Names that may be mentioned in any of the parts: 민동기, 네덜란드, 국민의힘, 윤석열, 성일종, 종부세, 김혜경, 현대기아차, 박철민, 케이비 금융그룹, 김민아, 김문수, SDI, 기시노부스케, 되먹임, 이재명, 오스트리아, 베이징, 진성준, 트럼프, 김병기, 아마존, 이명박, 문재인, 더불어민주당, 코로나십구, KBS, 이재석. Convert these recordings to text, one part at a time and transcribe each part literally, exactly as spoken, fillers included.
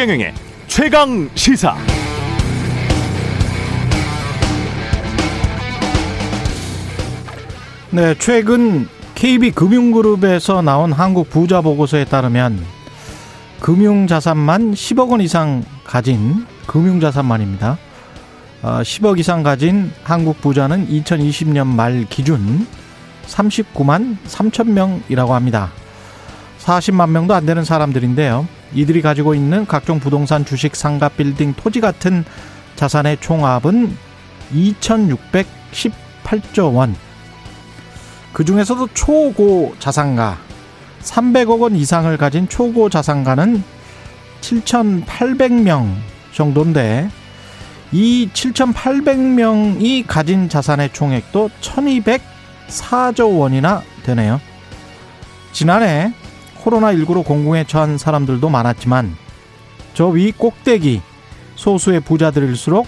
최경영의 최강시사. 네, 최근 케이비 금융그룹에서 나온 한국 부자보고서에 따르면 금융자산만 십억 원 이상 가진, 금융자산만입니다, 십억 이상 가진 한국 부자는 이천이십 년 말 기준 삼십구만 삼천 명이라고 합니다. 사십만 명도 안 되는 사람들인데요, 이들이 가지고 있는 각종 부동산, 주식, 상가, 빌딩, 토지 같은 자산의 총합은 이천육백십팔조 원. 그중에서도 초고 자산가, 삼백억 원 이상을 가진 초고 자산가는 칠천팔백 명 정도인데, 이 칠천팔백 명이 가진 자산의 총액도 천이백사조 원이나 되네요. 지난해 코로나십구로 공공에 처한 사람들도 많았지만 저 위 꼭대기 소수의 부자들일수록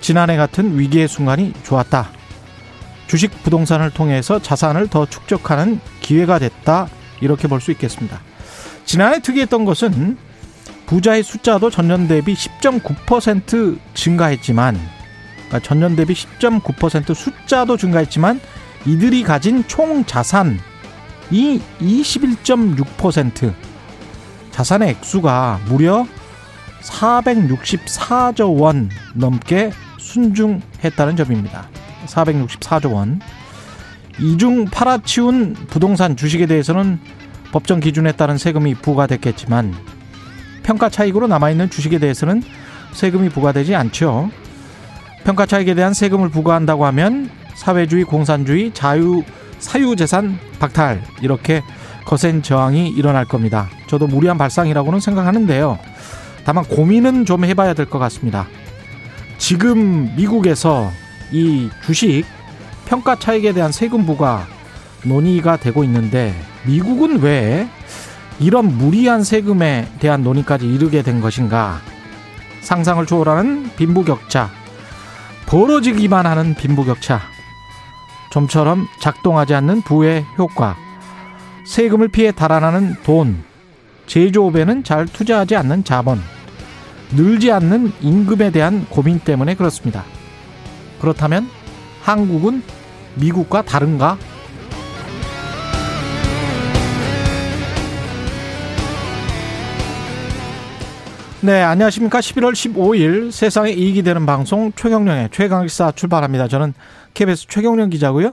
지난해 같은 위기의 순간이 좋았다. 주식, 부동산을 통해서 자산을 더 축적하는 기회가 됐다, 이렇게 볼 수 있겠습니다. 지난해 특이했던 것은 부자의 숫자도 전년 대비 십 점 구 퍼센트 증가했지만, 그러니까 전년 대비 십 점 구 퍼센트 숫자도 증가했지만 이들이 가진 총 자산이 이십일 점 육 퍼센트, 자산의 액수가 무려 사백육십사조 원 넘게 순증했다는 점입니다. 사백육십사조 원. 이중 팔아치운 부동산, 주식에 대해서는 법정 기준에 따른 세금이 부과됐겠지만 평가 차익으로 남아있는 주식에 대해서는 세금이 부과되지 않죠. 평가 차익에 대한 세금을 부과한다고 하면 사회주의, 공산주의, 자유, 사유재산 박탈, 이렇게 거센 저항이 일어날 겁니다. 저도 무리한 발상이라고는 생각하는데요, 다만 고민은 좀 해봐야 될 것 같습니다. 지금 미국에서 이 주식 평가 차익에 대한 세금 부과 논의가 되고 있는데, 미국은 왜 이런 무리한 세금에 대한 논의까지 이르게 된 것인가? 상상을 초월하는 빈부격차, 벌어지기만 하는 빈부격차, 좀처럼 작동하지 않는 부의 효과, 세금을 피해 달아나는 돈, 제조업에는 잘 투자하지 않는 자본, 늘지 않는 임금에 대한 고민 때문에 그렇습니다. 그렇다면 한국은 미국과 다른가? 네, 안녕하십니까. 십일월 십오일 세상에 이익이 되는 방송 최경령의 최강시사 출발합니다. 저는 케이비에스 최경령 기자고요.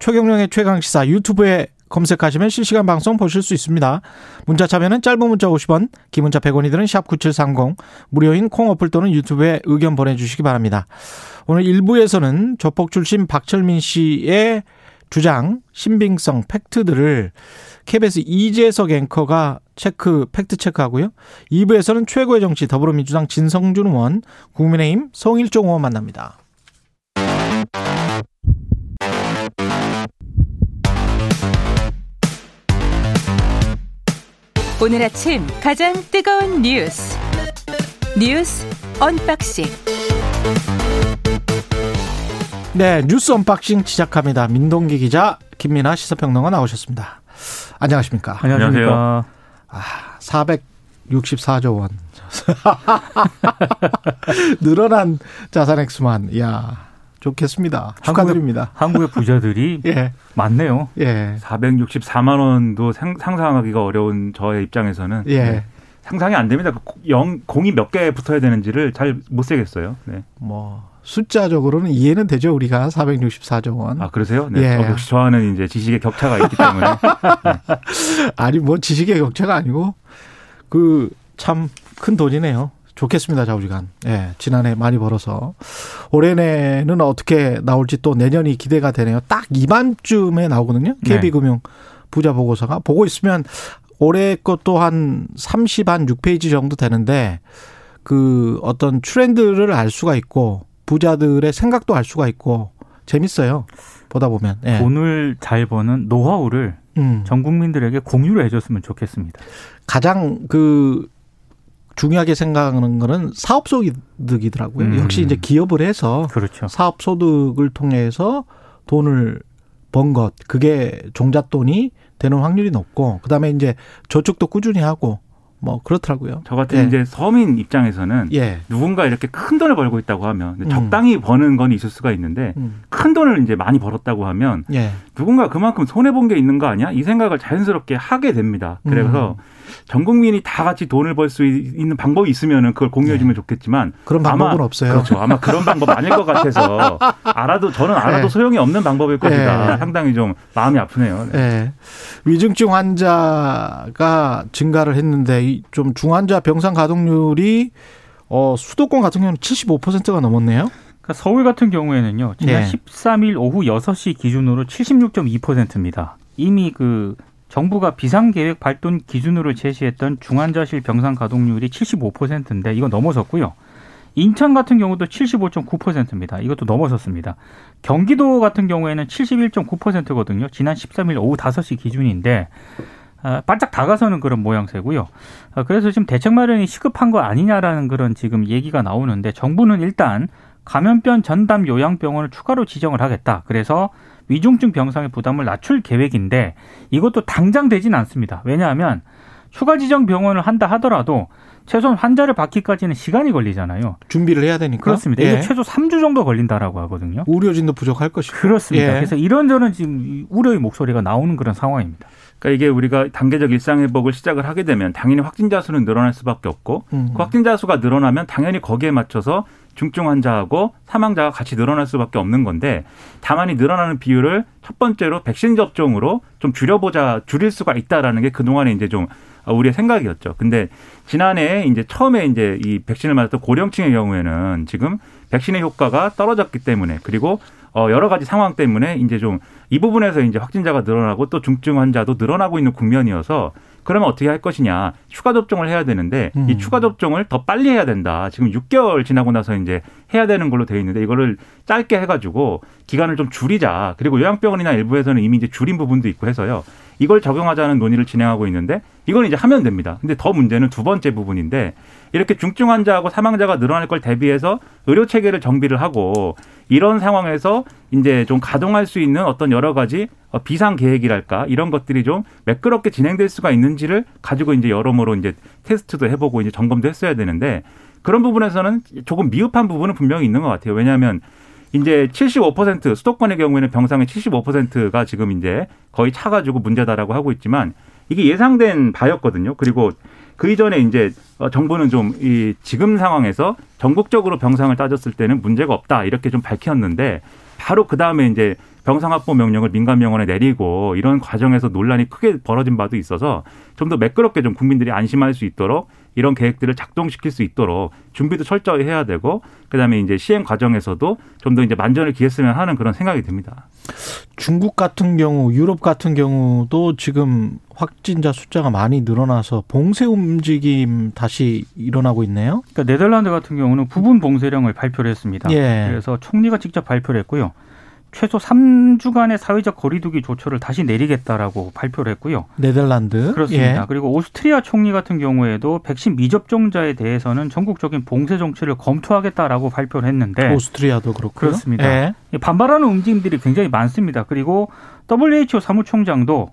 최경령의 최강시사 유튜브에 검색하시면 실시간 방송 보실 수 있습니다. 문자 참여는 짧은 문자 오십 원, 긴 문자 백 원이 드는 샵 구칠삼공, 무료인 콩 어플 또는 유튜브에 의견 보내주시기 바랍니다. 오늘 일 부에서는 조폭 출신 박철민 씨의 주장, 신빙성, 팩트들을 케이비에스 이재석 앵커가 체크, 팩트 체크하고요. 이 부에서는 최고의 정치, 더불어민주당 진성준 의원, 국민의힘 성일종 의원 만납니다. 오늘 아침 가장 뜨거운 뉴스, 뉴스 언박싱. 네, 뉴스 언박싱 시작합니다. 민동기 기자, 김민아 시사평론가 나오셨습니다. 안녕하십니까? 안녕하세요. 아, 사백육십사조 원. 늘어난 자산 액수만. 이야, 좋겠습니다. 축하드립니다. 한국의, 한국의 부자들이 예, 많네요. 예. 사백육십사만 원도 상, 상상하기가 어려운 저의 입장에서는 예, 네, 상상이 안 됩니다. 영, 공이 몇 개 붙어야 되는지를 잘 못 세겠어요. 네. 뭐 숫자적으로는 이해는 되죠, 우리가 사백육십사조 원. 아, 그러세요? 네. 예. 어, 역시 저와는 이제 지식의 격차가 있기 때문에. 네. 아니, 뭐 지식의 격차가 아니고 그 참 큰 돈이네요. 좋겠습니다, 좌우지간. 예, 지난해 많이 벌어서 올해 내는 어떻게 나올지 또 내년이 기대가 되네요. 딱 이맘쯤에 나오거든요, 케이비금융 네, 부자 보고서가. 보고 있으면 올해 것도 한 삼십, 한 육 페이지 정도 되는데 그 어떤 트렌드를 알 수가 있고 부자들의 생각도 알 수가 있고 재밌어요, 보다 보면. 예. 돈을 잘 버는 노하우를 음, 전 국민들에게 공유를 해줬으면 좋겠습니다. 가장 그 중요하게 생각하는 거는 사업소득이더라고요. 음. 역시 이제 기업을 해서 그렇죠, 사업소득을 통해서 돈을 번 것, 그게 종잣돈이 되는 확률이 높고, 그다음에 이제 저축도 꾸준히 하고 뭐 그렇더라고요. 저 같은 예. 이제 서민 입장에서는 예. 누군가 이렇게 큰 돈을 벌고 있다고 하면 음. 적당히 버는 건 있을 수가 있는데 음. 큰 돈을 이제 많이 벌었다고 하면 예. 누군가 그만큼 손해 본 게 있는 거 아니야? 이 생각을 자연스럽게 하게 됩니다. 그래서 음. 전 국민이 다 같이 돈을 벌 수 있는 방법이 있으면은 그걸 공유해 주면 네. 좋겠지만 그런 방법은 아마, 없어요. 그렇죠. 아마 그런 방법 아닐 것 같아서 알아도 저는 알아도 네. 소용이 없는 방법일 겁니다. 네. 상당히 좀 마음이 아프네요. 네. 네. 위중증 환자가 증가를 했는데 좀 중환자 병상 가동률이 어, 수도권 같은 경우는 칠십오 퍼센트가 넘었네요. 그러니까 서울 같은 경우에는요. 지난 네. 십삼 일 오후 여섯 시 기준으로 칠십육 점 이 퍼센트입니다. 이미 그 정부가 비상계획 발동 기준으로 제시했던 중환자실 병상 가동률이 칠십오 퍼센트인데 이거 넘어섰고요. 인천 같은 경우도 칠십오 점 구 퍼센트입니다. 이것도 넘어섰습니다. 경기도 같은 경우에는 칠십일 점 구 퍼센트거든요. 지난 십삼 일 오후 다섯 시 기준인데 바짝 다가서는 그런 모양새고요. 그래서 지금 대책 마련이 시급한 거 아니냐라는 그런 지금 얘기가 나오는데 정부는 일단 감염병 전담 요양병원을 추가로 지정을 하겠다. 그래서 위중증 병상의 부담을 낮출 계획인데 이것도 당장 되진 않습니다. 왜냐하면 추가 지정 병원을 한다 하더라도 최소한 환자를 받기까지는 시간이 걸리잖아요. 준비를 해야 되니까. 그렇습니다. 예. 이게 최소 삼 주 정도 걸린다라고 하거든요. 의료진도 부족할 것이고. 그렇습니다. 예. 그래서 이런저런 지금 우려의 목소리가 나오는 그런 상황입니다. 그러니까 이게 우리가 단계적 일상회복을 시작을 하게 되면 당연히 확진자 수는 늘어날 수밖에 없고 음. 그 확진자 수가 늘어나면 당연히 거기에 맞춰서 중증 환자하고 사망자가 같이 늘어날 수밖에 없는 건데 다만 이 늘어나는 비율을 첫 번째로 백신 접종으로 좀 줄여보자, 줄일 수가 있다라는 게 그동안에 이제 좀 우리의 생각이었죠. 근데 지난해 이제 처음에 이제 이 백신을 맞았던 고령층의 경우에는 지금 백신의 효과가 떨어졌기 때문에 그리고 어 여러 가지 상황 때문에 이제 좀 이 부분에서 이제 확진자가 늘어나고 또 중증 환자도 늘어나고 있는 국면이어서 그러면 어떻게 할 것이냐. 추가 접종을 해야 되는데 음. 이 추가 접종을 더 빨리 해야 된다. 지금 육 개월 지나고 나서 이제 해야 되는 걸로 돼 있는데 이거를 짧게 해가지고 기간을 좀 줄이자. 그리고 요양병원이나 일부에서는 이미 이제 줄인 부분도 있고 해서요. 이걸 적용하자는 논의를 진행하고 있는데 이건 이제 하면 됩니다. 근데 더 문제는 두 번째 부분인데 이렇게 중증 환자하고 사망자가 늘어날 걸 대비해서 의료 체계를 정비를 하고 이런 상황에서 이제 좀 가동할 수 있는 어떤 여러 가지 비상 계획이랄까 이런 것들이 좀 매끄럽게 진행될 수가 있는지를 가지고 이제 여러모로 이제 테스트도 해보고 이제 점검도 했어야 되는데 그런 부분에서는 조금 미흡한 부분은 분명히 있는 것 같아요. 왜냐하면 이제 칠십오 퍼센트 수도권의 경우에는 병상의 칠십오 퍼센트가 지금 이제 거의 차가지고 문제다라고 하고 있지만 이게 예상된 바였거든요. 그리고 그 이전에 이제 정부는 좀 이 지금 상황에서 전국적으로 병상을 따졌을 때는 문제가 없다 이렇게 좀 밝혔는데 바로 그 다음에 이제 병상 확보 명령을 민간병원에 내리고 이런 과정에서 논란이 크게 벌어진 바도 있어서 좀 더 매끄럽게 좀 국민들이 안심할 수 있도록 이런 계획들을 작동시킬 수 있도록 준비도 철저히 해야 되고 그다음에 이제 시행 과정에서도 좀 더 이제 만전을 기했으면 하는 그런 생각이 듭니다. 중국 같은 경우, 유럽 같은 경우도 지금 확진자 숫자가 많이 늘어나서 봉쇄 움직임 다시 일어나고 있네요. 그러니까 네덜란드 같은 경우는 부분 봉쇄령을 발표를 했습니다. 예. 그래서 총리가 직접 발표를 했고요. 최소 삼 주간의 사회적 거리두기 조처를 다시 내리겠다라고 발표를 했고요. 네덜란드. 그렇습니다. 예. 그리고 오스트리아 총리 같은 경우에도 백신 미접종자에 대해서는 전국적인 봉쇄 정책을 검토하겠다라고 발표를 했는데. 오스트리아도 그렇고요. 그렇습니다. 예. 반발하는 움직임들이 굉장히 많습니다. 그리고 더블유에이치오 사무총장도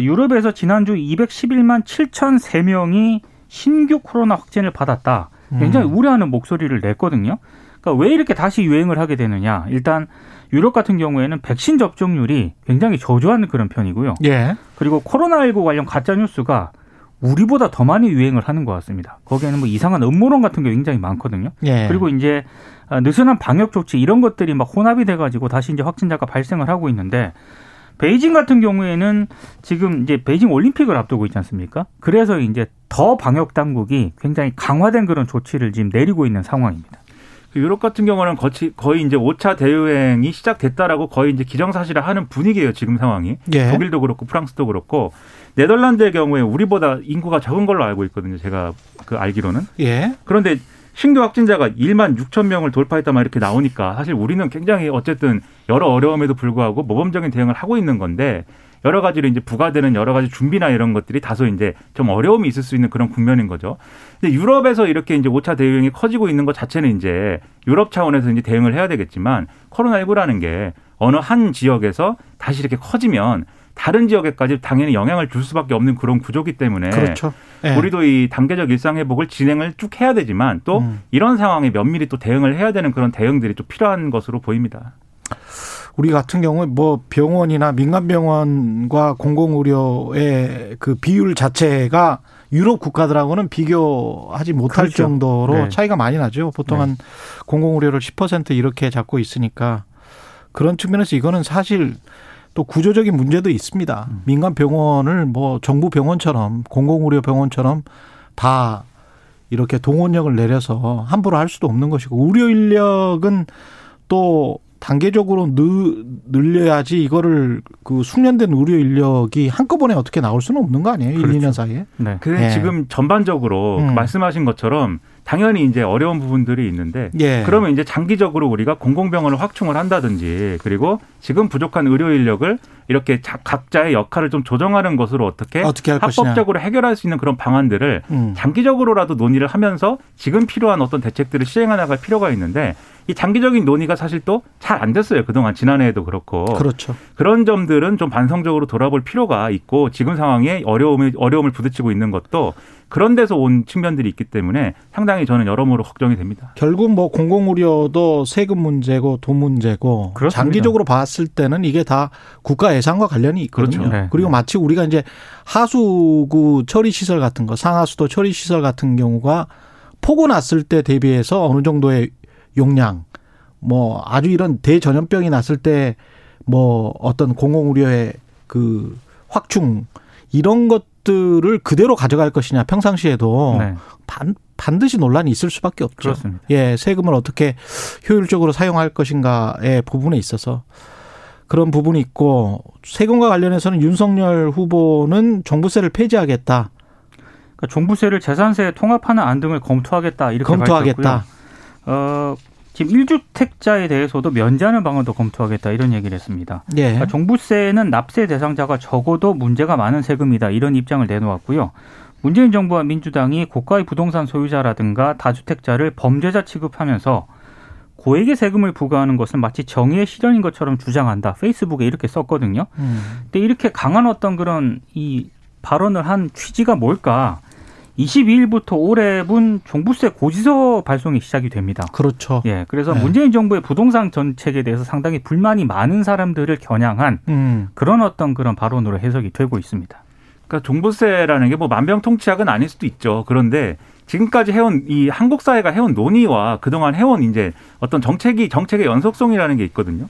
유럽에서 지난주 이백십일만 칠천삼 명이 신규 코로나 확진을 받았다. 굉장히 음. 우려하는 목소리를 냈거든요. 그러니까 왜 이렇게 다시 유행을 하게 되느냐. 일단 유럽 같은 경우에는 백신 접종률이 굉장히 저조한 그런 편이고요. 예. 그리고 코로나십구 관련 가짜뉴스가 우리보다 더 많이 유행을 하는 것 같습니다. 거기에는 뭐 이상한 음모론 같은 게 굉장히 많거든요. 예. 그리고 이제 느슨한 방역 조치 이런 것들이 막 혼합이 돼가지고 다시 이제 확진자가 발생을 하고 있는데 베이징 같은 경우에는 지금 이제 베이징 올림픽을 앞두고 있지 않습니까? 그래서 이제 더 방역 당국이 굉장히 강화된 그런 조치를 지금 내리고 있는 상황입니다. 유럽 같은 경우는 거의 이제 오 차 대유행이 시작됐다라고 거의 이제 기정사실화 하는 분위기예요, 지금 상황이. 예. 독일도 그렇고 프랑스도 그렇고. 네덜란드의 경우에 우리보다 인구가 적은 걸로 알고 있거든요, 제가 그 알기로는. 예. 그런데 신규 확진자가 일만 육천 명을 돌파했다 막 이렇게 나오니까 사실 우리는 굉장히 어쨌든 여러 어려움에도 불구하고 모범적인 대응을 하고 있는 건데 여러 가지로 이제 부과되는 여러 가지 준비나 이런 것들이 다소 이제 좀 어려움이 있을 수 있는 그런 국면인 거죠. 근데 유럽에서 이렇게 이제 오 차 대유행이 커지고 있는 것 자체는 이제 유럽 차원에서 이제 대응을 해야 되겠지만 코로나십구라는 게 어느 한 지역에서 다시 이렇게 커지면 다른 지역에까지 당연히 영향을 줄 수밖에 없는 그런 구조기 때문에 그렇죠. 네. 우리도 이 단계적 일상회복을 진행을 쭉 해야 되지만 또 음. 이런 상황에 면밀히 또 대응을 해야 되는 그런 대응들이 또 필요한 것으로 보입니다. 우리 같은 경우에 뭐 병원이나 민간병원과 공공의료의 그 비율 자체가 유럽 국가들하고는 비교하지 못할 그렇죠. 정도로 네. 차이가 많이 나죠. 보통 네. 한 공공의료를 십 퍼센트 이렇게 잡고 있으니까 그런 측면에서 이거는 사실 또 구조적인 문제도 있습니다. 음. 민간 병원을 뭐 정부 병원처럼 공공의료 병원처럼 다 이렇게 동원력을 내려서 함부로 할 수도 없는 것이고 의료 인력은 또 단계적으로 늘려야지 이거를 그 숙련된 의료 인력이 한꺼번에 어떻게 나올 수는 없는 거 아니에요? 그렇죠. 일, 이 년 사이에. 네. 근데 예. 지금 전반적으로 음. 말씀하신 것처럼 당연히 이제 어려운 부분들이 있는데 예. 그러면 이제 장기적으로 우리가 공공병원을 확충을 한다든지 그리고 지금 부족한 의료 인력을 이렇게 각자의 역할을 좀 조정하는 것으로 어떻게, 어떻게 합법적으로 것이냐. 해결할 수 있는 그런 방안들을 음. 장기적으로라도 논의를 하면서 지금 필요한 어떤 대책들을 시행해 나갈 필요가 있는데 이 장기적인 논의가 사실 또 잘 안 됐어요. 그동안 지난해에도 그렇고. 그렇죠. 그런 점들은 좀 반성적으로 돌아볼 필요가 있고 지금 상황에 어려움이, 어려움을 부딪히고 있는 것도 그런 데서 온 측면들이 있기 때문에 상당히 저는 여러모로 걱정이 됩니다. 결국 뭐 공공의료도 세금 문제고 돈 문제고 그렇습니다. 장기적으로 봤을 때는 이게 다 국가 예산과 관련이 있거든요. 그렇죠. 네. 그리고 마치 우리가 이제 하수구 처리시설 같은 거 상하수도 처리시설 같은 경우가 폭우 났을 때 대비해서 어느 정도의 용량 뭐 아주 이런 대전염병이 났을 때 뭐 어떤 공공의료의 그 확충 이런 것 들을 그대로 가져갈 것이냐 평상시에도 네. 반, 반드시 논란이 있을 수밖에 없죠. 그렇습니다. 예, 세금을 어떻게 효율적으로 사용할 것인가의 부분에 있어서 그런 부분이 있고 세금과 관련해서는 윤석열 후보는 종부세를 폐지하겠다. 그러니까 종부세를 재산세에 통합하는 안 등을 검토하겠다. 이렇게 검토하겠다. 어, 지금 일 주택자에 대해서도 면제하는 방안도 검토하겠다 이런 얘기를 했습니다. 예. 그러니까 종부세는 납세 대상자가 적어도 문제가 많은 세금이다 이런 입장을 내놓았고요. 문재인 정부와 민주당이 고가의 부동산 소유자라든가 다주택자를 범죄자 취급하면서 고액의 세금을 부과하는 것은 마치 정의의 실현인 것처럼 주장한다. 페이스북에 이렇게 썼거든요. 음. 근데 이렇게 강한 어떤 그런 이 발언을 한 취지가 뭘까? 이십이 일부터 올해분 종부세 고지서 발송이 시작이 됩니다. 그렇죠. 예, 그래서 네. 문재인 정부의 부동산 정책에 대해서 상당히 불만이 많은 사람들을 겨냥한 음. 그런 어떤 그런 발언으로 해석이 되고 있습니다. 그러니까 종부세라는 게 뭐 만병통치약은 아닐 수도 있죠. 그런데 지금까지 해온 이 한국 사회가 해온 논의와 그동안 해온 이제 어떤 정책이 정책의 연속성이라는 게 있거든요.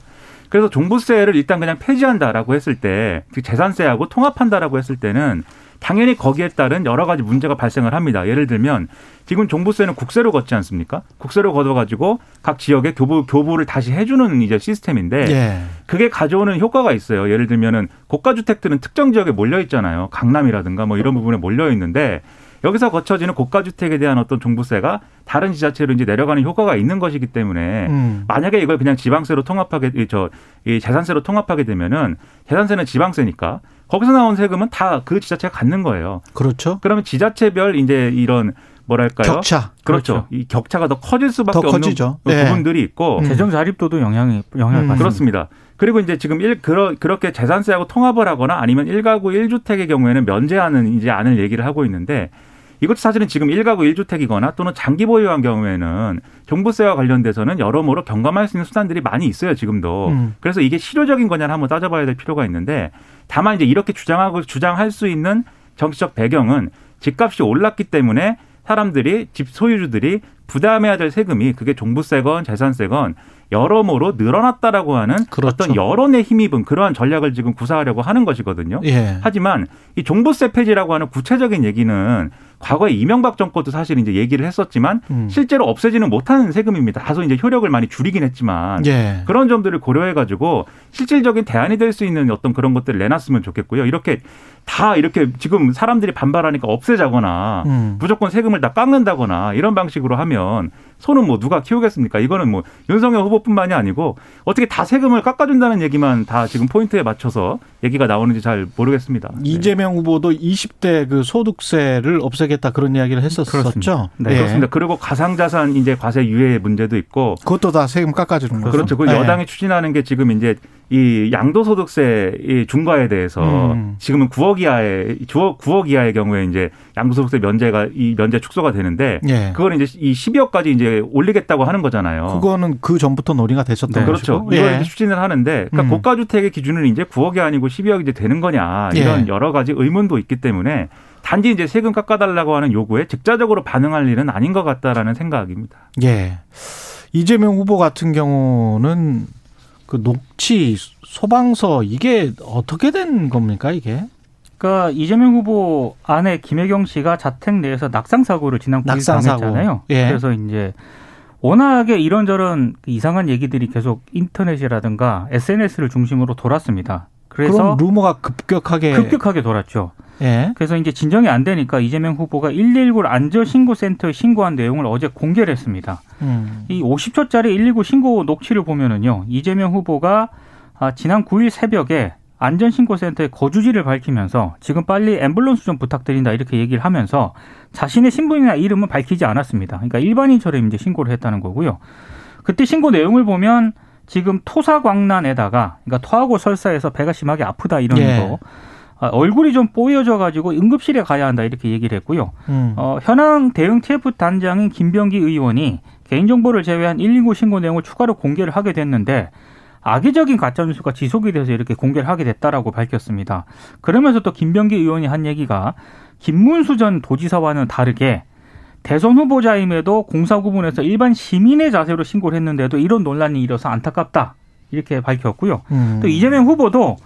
그래서 종부세를 일단 그냥 폐지한다라고 했을 때, 즉 재산세하고 통합한다라고 했을 때는 당연히 거기에 따른 여러 가지 문제가 발생을 합니다. 예를 들면 지금 종부세는 국세로 걷지 않습니까? 국세로 걷어가지고 각 지역에 교부, 교부를 다시 해주는 이제 시스템인데 예. 그게 가져오는 효과가 있어요. 예를 들면은 고가주택들은 특정 지역에 몰려있잖아요. 강남이라든가 뭐 이런 부분에 몰려있는데 여기서 거쳐지는 고가주택에 대한 어떤 종부세가 다른 지자체로 이제 내려가는 효과가 있는 것이기 때문에 음. 만약에 이걸 그냥 지방세로 통합하게, 저, 이 재산세로 통합하게 되면은 재산세는 지방세니까 거기서 나온 세금은 다 그 지자체가 갖는 거예요. 그렇죠. 그러면 지자체별 이제 이런 뭐랄까요? 격차. 그렇죠. 그렇죠. 이 격차가 더 커질 수밖에 더 없는 네. 부분들이 있고. 음. 재정 자립도도 영향이, 영향을 받습니다. 음. 그렇습니다. 그리고 이제 지금 일, 그러, 그렇게 재산세하고 통합을 하거나 아니면 일 가구 일 주택의 경우에는 면제하는 이제 않을 얘기를 하고 있는데 이것도 사실은 지금 일 가구 일 주택이거나 또는 장기 보유한 경우에는 종부세와 관련돼서는 여러모로 경감할 수 있는 수단들이 많이 있어요, 지금도. 음. 그래서 이게 실효적인 거냐를 한번 따져봐야 될 필요가 있는데 다만 이제 이렇게 주장하고 주장할 수 있는 정치적 배경은 집값이 올랐기 때문에 사람들이 집 소유주들이 부담해야 될 세금이 그게 종부세건 재산세건 여러모로 늘어났다라고 하는 그렇죠. 어떤 여론에 힘입은 그러한 전략을 지금 구사하려고 하는 것이거든요. 예. 하지만 이 종부세 폐지라고 하는 구체적인 얘기는 과거에 이명박 정권 도 사실 이제 얘기를 했었지만 음. 실제로 없애지는 못하는 세금입니다. 다소 이제 효력을 많이 줄이긴 했지만 예. 그런 점들을 고려해 가지고 실질적인 대안이 될 수 있는 어떤 그런 것들을 내놨으면 좋겠고요. 이렇게 다 이렇게 지금 사람들이 반발하니까 없애자거나 음. 무조건 세금을 다 깎는다거나 이런 방식으로 하면 손은 뭐 누가 키우겠습니까? 이거는 뭐 윤석열 후보뿐만이 아니고 어떻게 다 세금을 깎아준다는 얘기만 다 지금 포인트에 맞춰서 얘기가 나오는지 잘 모르겠습니다. 이재명 네. 후보도 이십 대 그 소득세를 없애겠다 그런 이야기를 했었었죠. 그렇습니다. 네, 네. 그렇습니다. 그리고 가상자산 이제 과세 유예 문제도 있고 그것도 다 세금 깎아주는 거죠. 그렇죠. 그 네. 여당이 추진하는 게 지금 이제 이 양도소득세 중과에 대해서 음. 지금은 구억 이하의 구억 이하의 경우에 이제 양도소득세 면제가 이 면제 축소가 되는데 예. 그걸 이제 이 십이억까지 이제 올리겠다고 하는 거잖아요. 그거는 그 전부터 논의가 되셨던 네. 거죠. 그렇죠. 이걸 예. 추진을 하는데 그러니까 음. 고가 주택의 기준은 이제 구억이 아니고 십이억이 이제 되는 거냐 이런 예. 여러 가지 의문도 있기 때문에 단지 이제 세금 깎아달라고 하는 요구에 즉자적으로 반응할 일은 아닌 것 같다라는 생각입니다. 예. 이재명 후보 같은 경우는 그 녹취, 소방서 이게 어떻게 된 겁니까 이게? 그러니까 이재명 후보 아내 김혜경 씨가 자택 내에서 낙상 사고를 지난 구일 당했잖아요. 예. 그래서 이제 워낙에 이런저런 이상한 얘기들이 계속 인터넷이라든가 에스엔에스를 중심으로 돌았습니다. 그래서 그럼 루머가 급격하게 급격하게 돌았죠. 예. 그래서 이제 진정이 안 되니까 이재명 후보가 일일구 안전 신고 센터에 신고한 내용을 어제 공개를 했습니다. 음. 이 오십 초짜리 일일구 신고 녹취를 보면은요. 이재명 후보가 지난 구일 새벽에 안전 신고 센터의 거주지를 밝히면서 지금 빨리 앰뷸런스 좀 부탁드린다 이렇게 얘기를 하면서 자신의 신분이나 이름은 밝히지 않았습니다. 그러니까 일반인처럼 이제 신고를 했다는 거고요. 그때 신고 내용을 보면 지금 토사광난에다가 그러니까 토하고 설사해서 배가 심하게 아프다 이런 예. 거. 얼굴이 좀 뽀여져가지고 응급실에 가야 한다 이렇게 얘기를 했고요. 음. 어, 현황 대응 티에프 단장인 김병기 의원이 개인정보를 제외한 일일구 신고 내용을 추가로 공개를 하게 됐는데 악의적인 가짜뉴스가 지속이 돼서 이렇게 공개를 하게 됐다라고 밝혔습니다. 그러면서 또 김병기 의원이 한 얘기가 김문수 전 도지사와는 다르게 대선 후보자임에도 공사구분에서 일반 시민의 자세로 신고를 했는데도 이런 논란이 일어서 안타깝다 이렇게 밝혔고요. 음. 또 이재명 후보도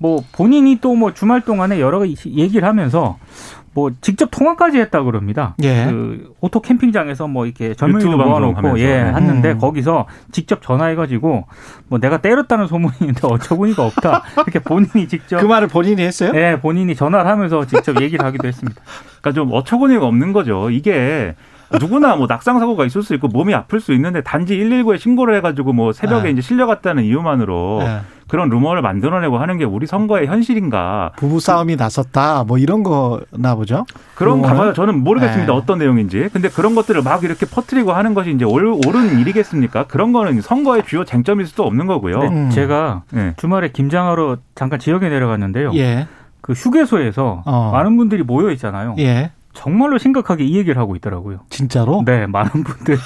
뭐 본인이 또 뭐 주말 동안에 여러 얘기를 하면서 뭐 직접 통화까지 했다 그럽니다. 예. 그 오토 캠핑장에서 뭐 이렇게 젊은이들 모아놓고 예 음. 했는데 거기서 직접 전화해가지고 뭐 내가 때렸다는 소문이 있는데 어처구니가 없다 이렇게 본인이 직접 그 말을 본인이 했어요? 예, 본인이 전화를 하면서 직접 얘기를 하기도 했습니다. 그러니까 좀 어처구니가 없는 거죠. 이게. 누구나 뭐 낙상 사고가 있을 수 있고 몸이 아플 수 있는데 단지 일일구에 신고를 해가지고 뭐 새벽에 네. 이제 실려갔다는 이유만으로 네. 그런 루머를 만들어내고 하는 게 우리 선거의 현실인가? 부부 싸움이 나섰다 뭐 이런 거나 보죠. 그런가 봐요. 저는 모르겠습니다. 네. 어떤 내용인지. 근데 그런 것들을 막 이렇게 퍼뜨리고 하는 것이 이제 옳은 일이겠습니까? 그런 거는 선거의 주요 쟁점일 수도 없는 거고요. 네. 음. 제가 네. 주말에 김장하러 잠깐 지역에 내려갔는데요. 예. 그 휴게소에서 어. 많은 분들이 모여 있잖아요. 예. 정말로 심각하게 이 얘기를 하고 있더라고요. 진짜로? 네, 많은 분들이.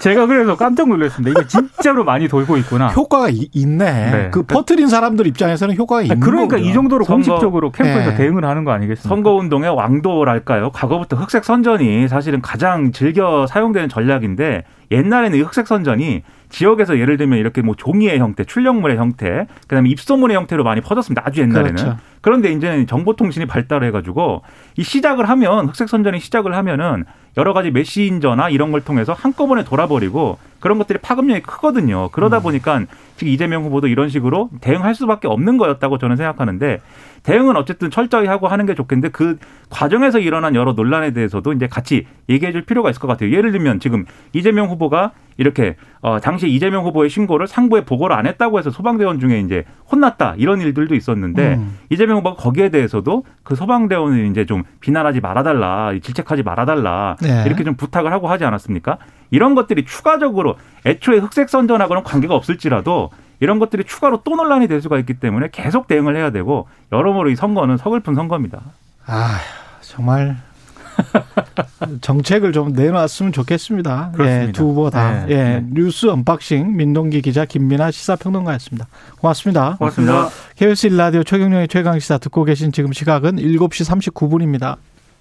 제가 그래서 깜짝 놀랐습니다. 이거 진짜로 많이 돌고 있구나. 효과가 이, 있네. 네. 그 퍼뜨린 사람들 입장에서는 효과가 있는 거죠. 그러니까 거구나. 이 정도로 선거, 공식적으로 캠프에서 네. 대응을 하는 거 아니겠습니까? 선거운동의 왕도랄까요? 과거부터 흑색선전이 사실은 가장 즐겨 사용되는 전략인데 옛날에는 이 흑색선전이 지역에서 예를 들면 이렇게 뭐 종이의 형태, 출력물의 형태, 그다음에 입소문의 형태로 많이 퍼졌습니다. 아주 옛날에는. 그렇죠. 그런데 이제는 정보통신이 발달해가지고 이 시작을 하면 흑색선전이 시작을 하면은 여러 가지 메신저나 이런 걸 통해서 한꺼번에 돌아버리고 그런 것들이 파급력이 크거든요. 그러다 보니까 지금 이재명 후보도 이런 식으로 대응할 수밖에 없는 거였다고 저는 생각하는데 대응은 어쨌든 철저히 하고 하는 게 좋겠는데 그 과정에서 일어난 여러 논란에 대해서도 이제 같이 얘기해 줄 필요가 있을 것 같아요. 예를 들면 지금 이재명 후보가 이렇게 어, 당시 이재명 후보의 신고를 상부에 보고를 안 했다고 해서 소방대원 중에 이제 혼났다 이런 일들도 있었는데 음. 이재명 후보가 거기에 대해서도 그 소방대원을 이제 좀 비난하지 말아달라, 질책하지 말아달라 네. 이렇게 좀 부탁을 하고 하지 않았습니까? 이런 것들이 추가적으로 애초에 흑색선전하고는 관계가 없을지라도 이런 것들이 추가로 또 논란이 될 수가 있기 때문에 계속 대응을 해야 되고 여러모로 이 선거는 서글픈 선거입니다. 아 정말 정책을 좀 내놨으면 좋겠습니다. 그렇습니다. 예, 두 후보 다. 네. 예, 뉴스 언박싱 민동기 기자 김민아 시사평론가였습니다. 고맙습니다. 고맙습니다. 케이비에스 일 라디오 최경영의 최강시사 듣고 계신 지금 시각은 일곱 시 삼십구 분입니다.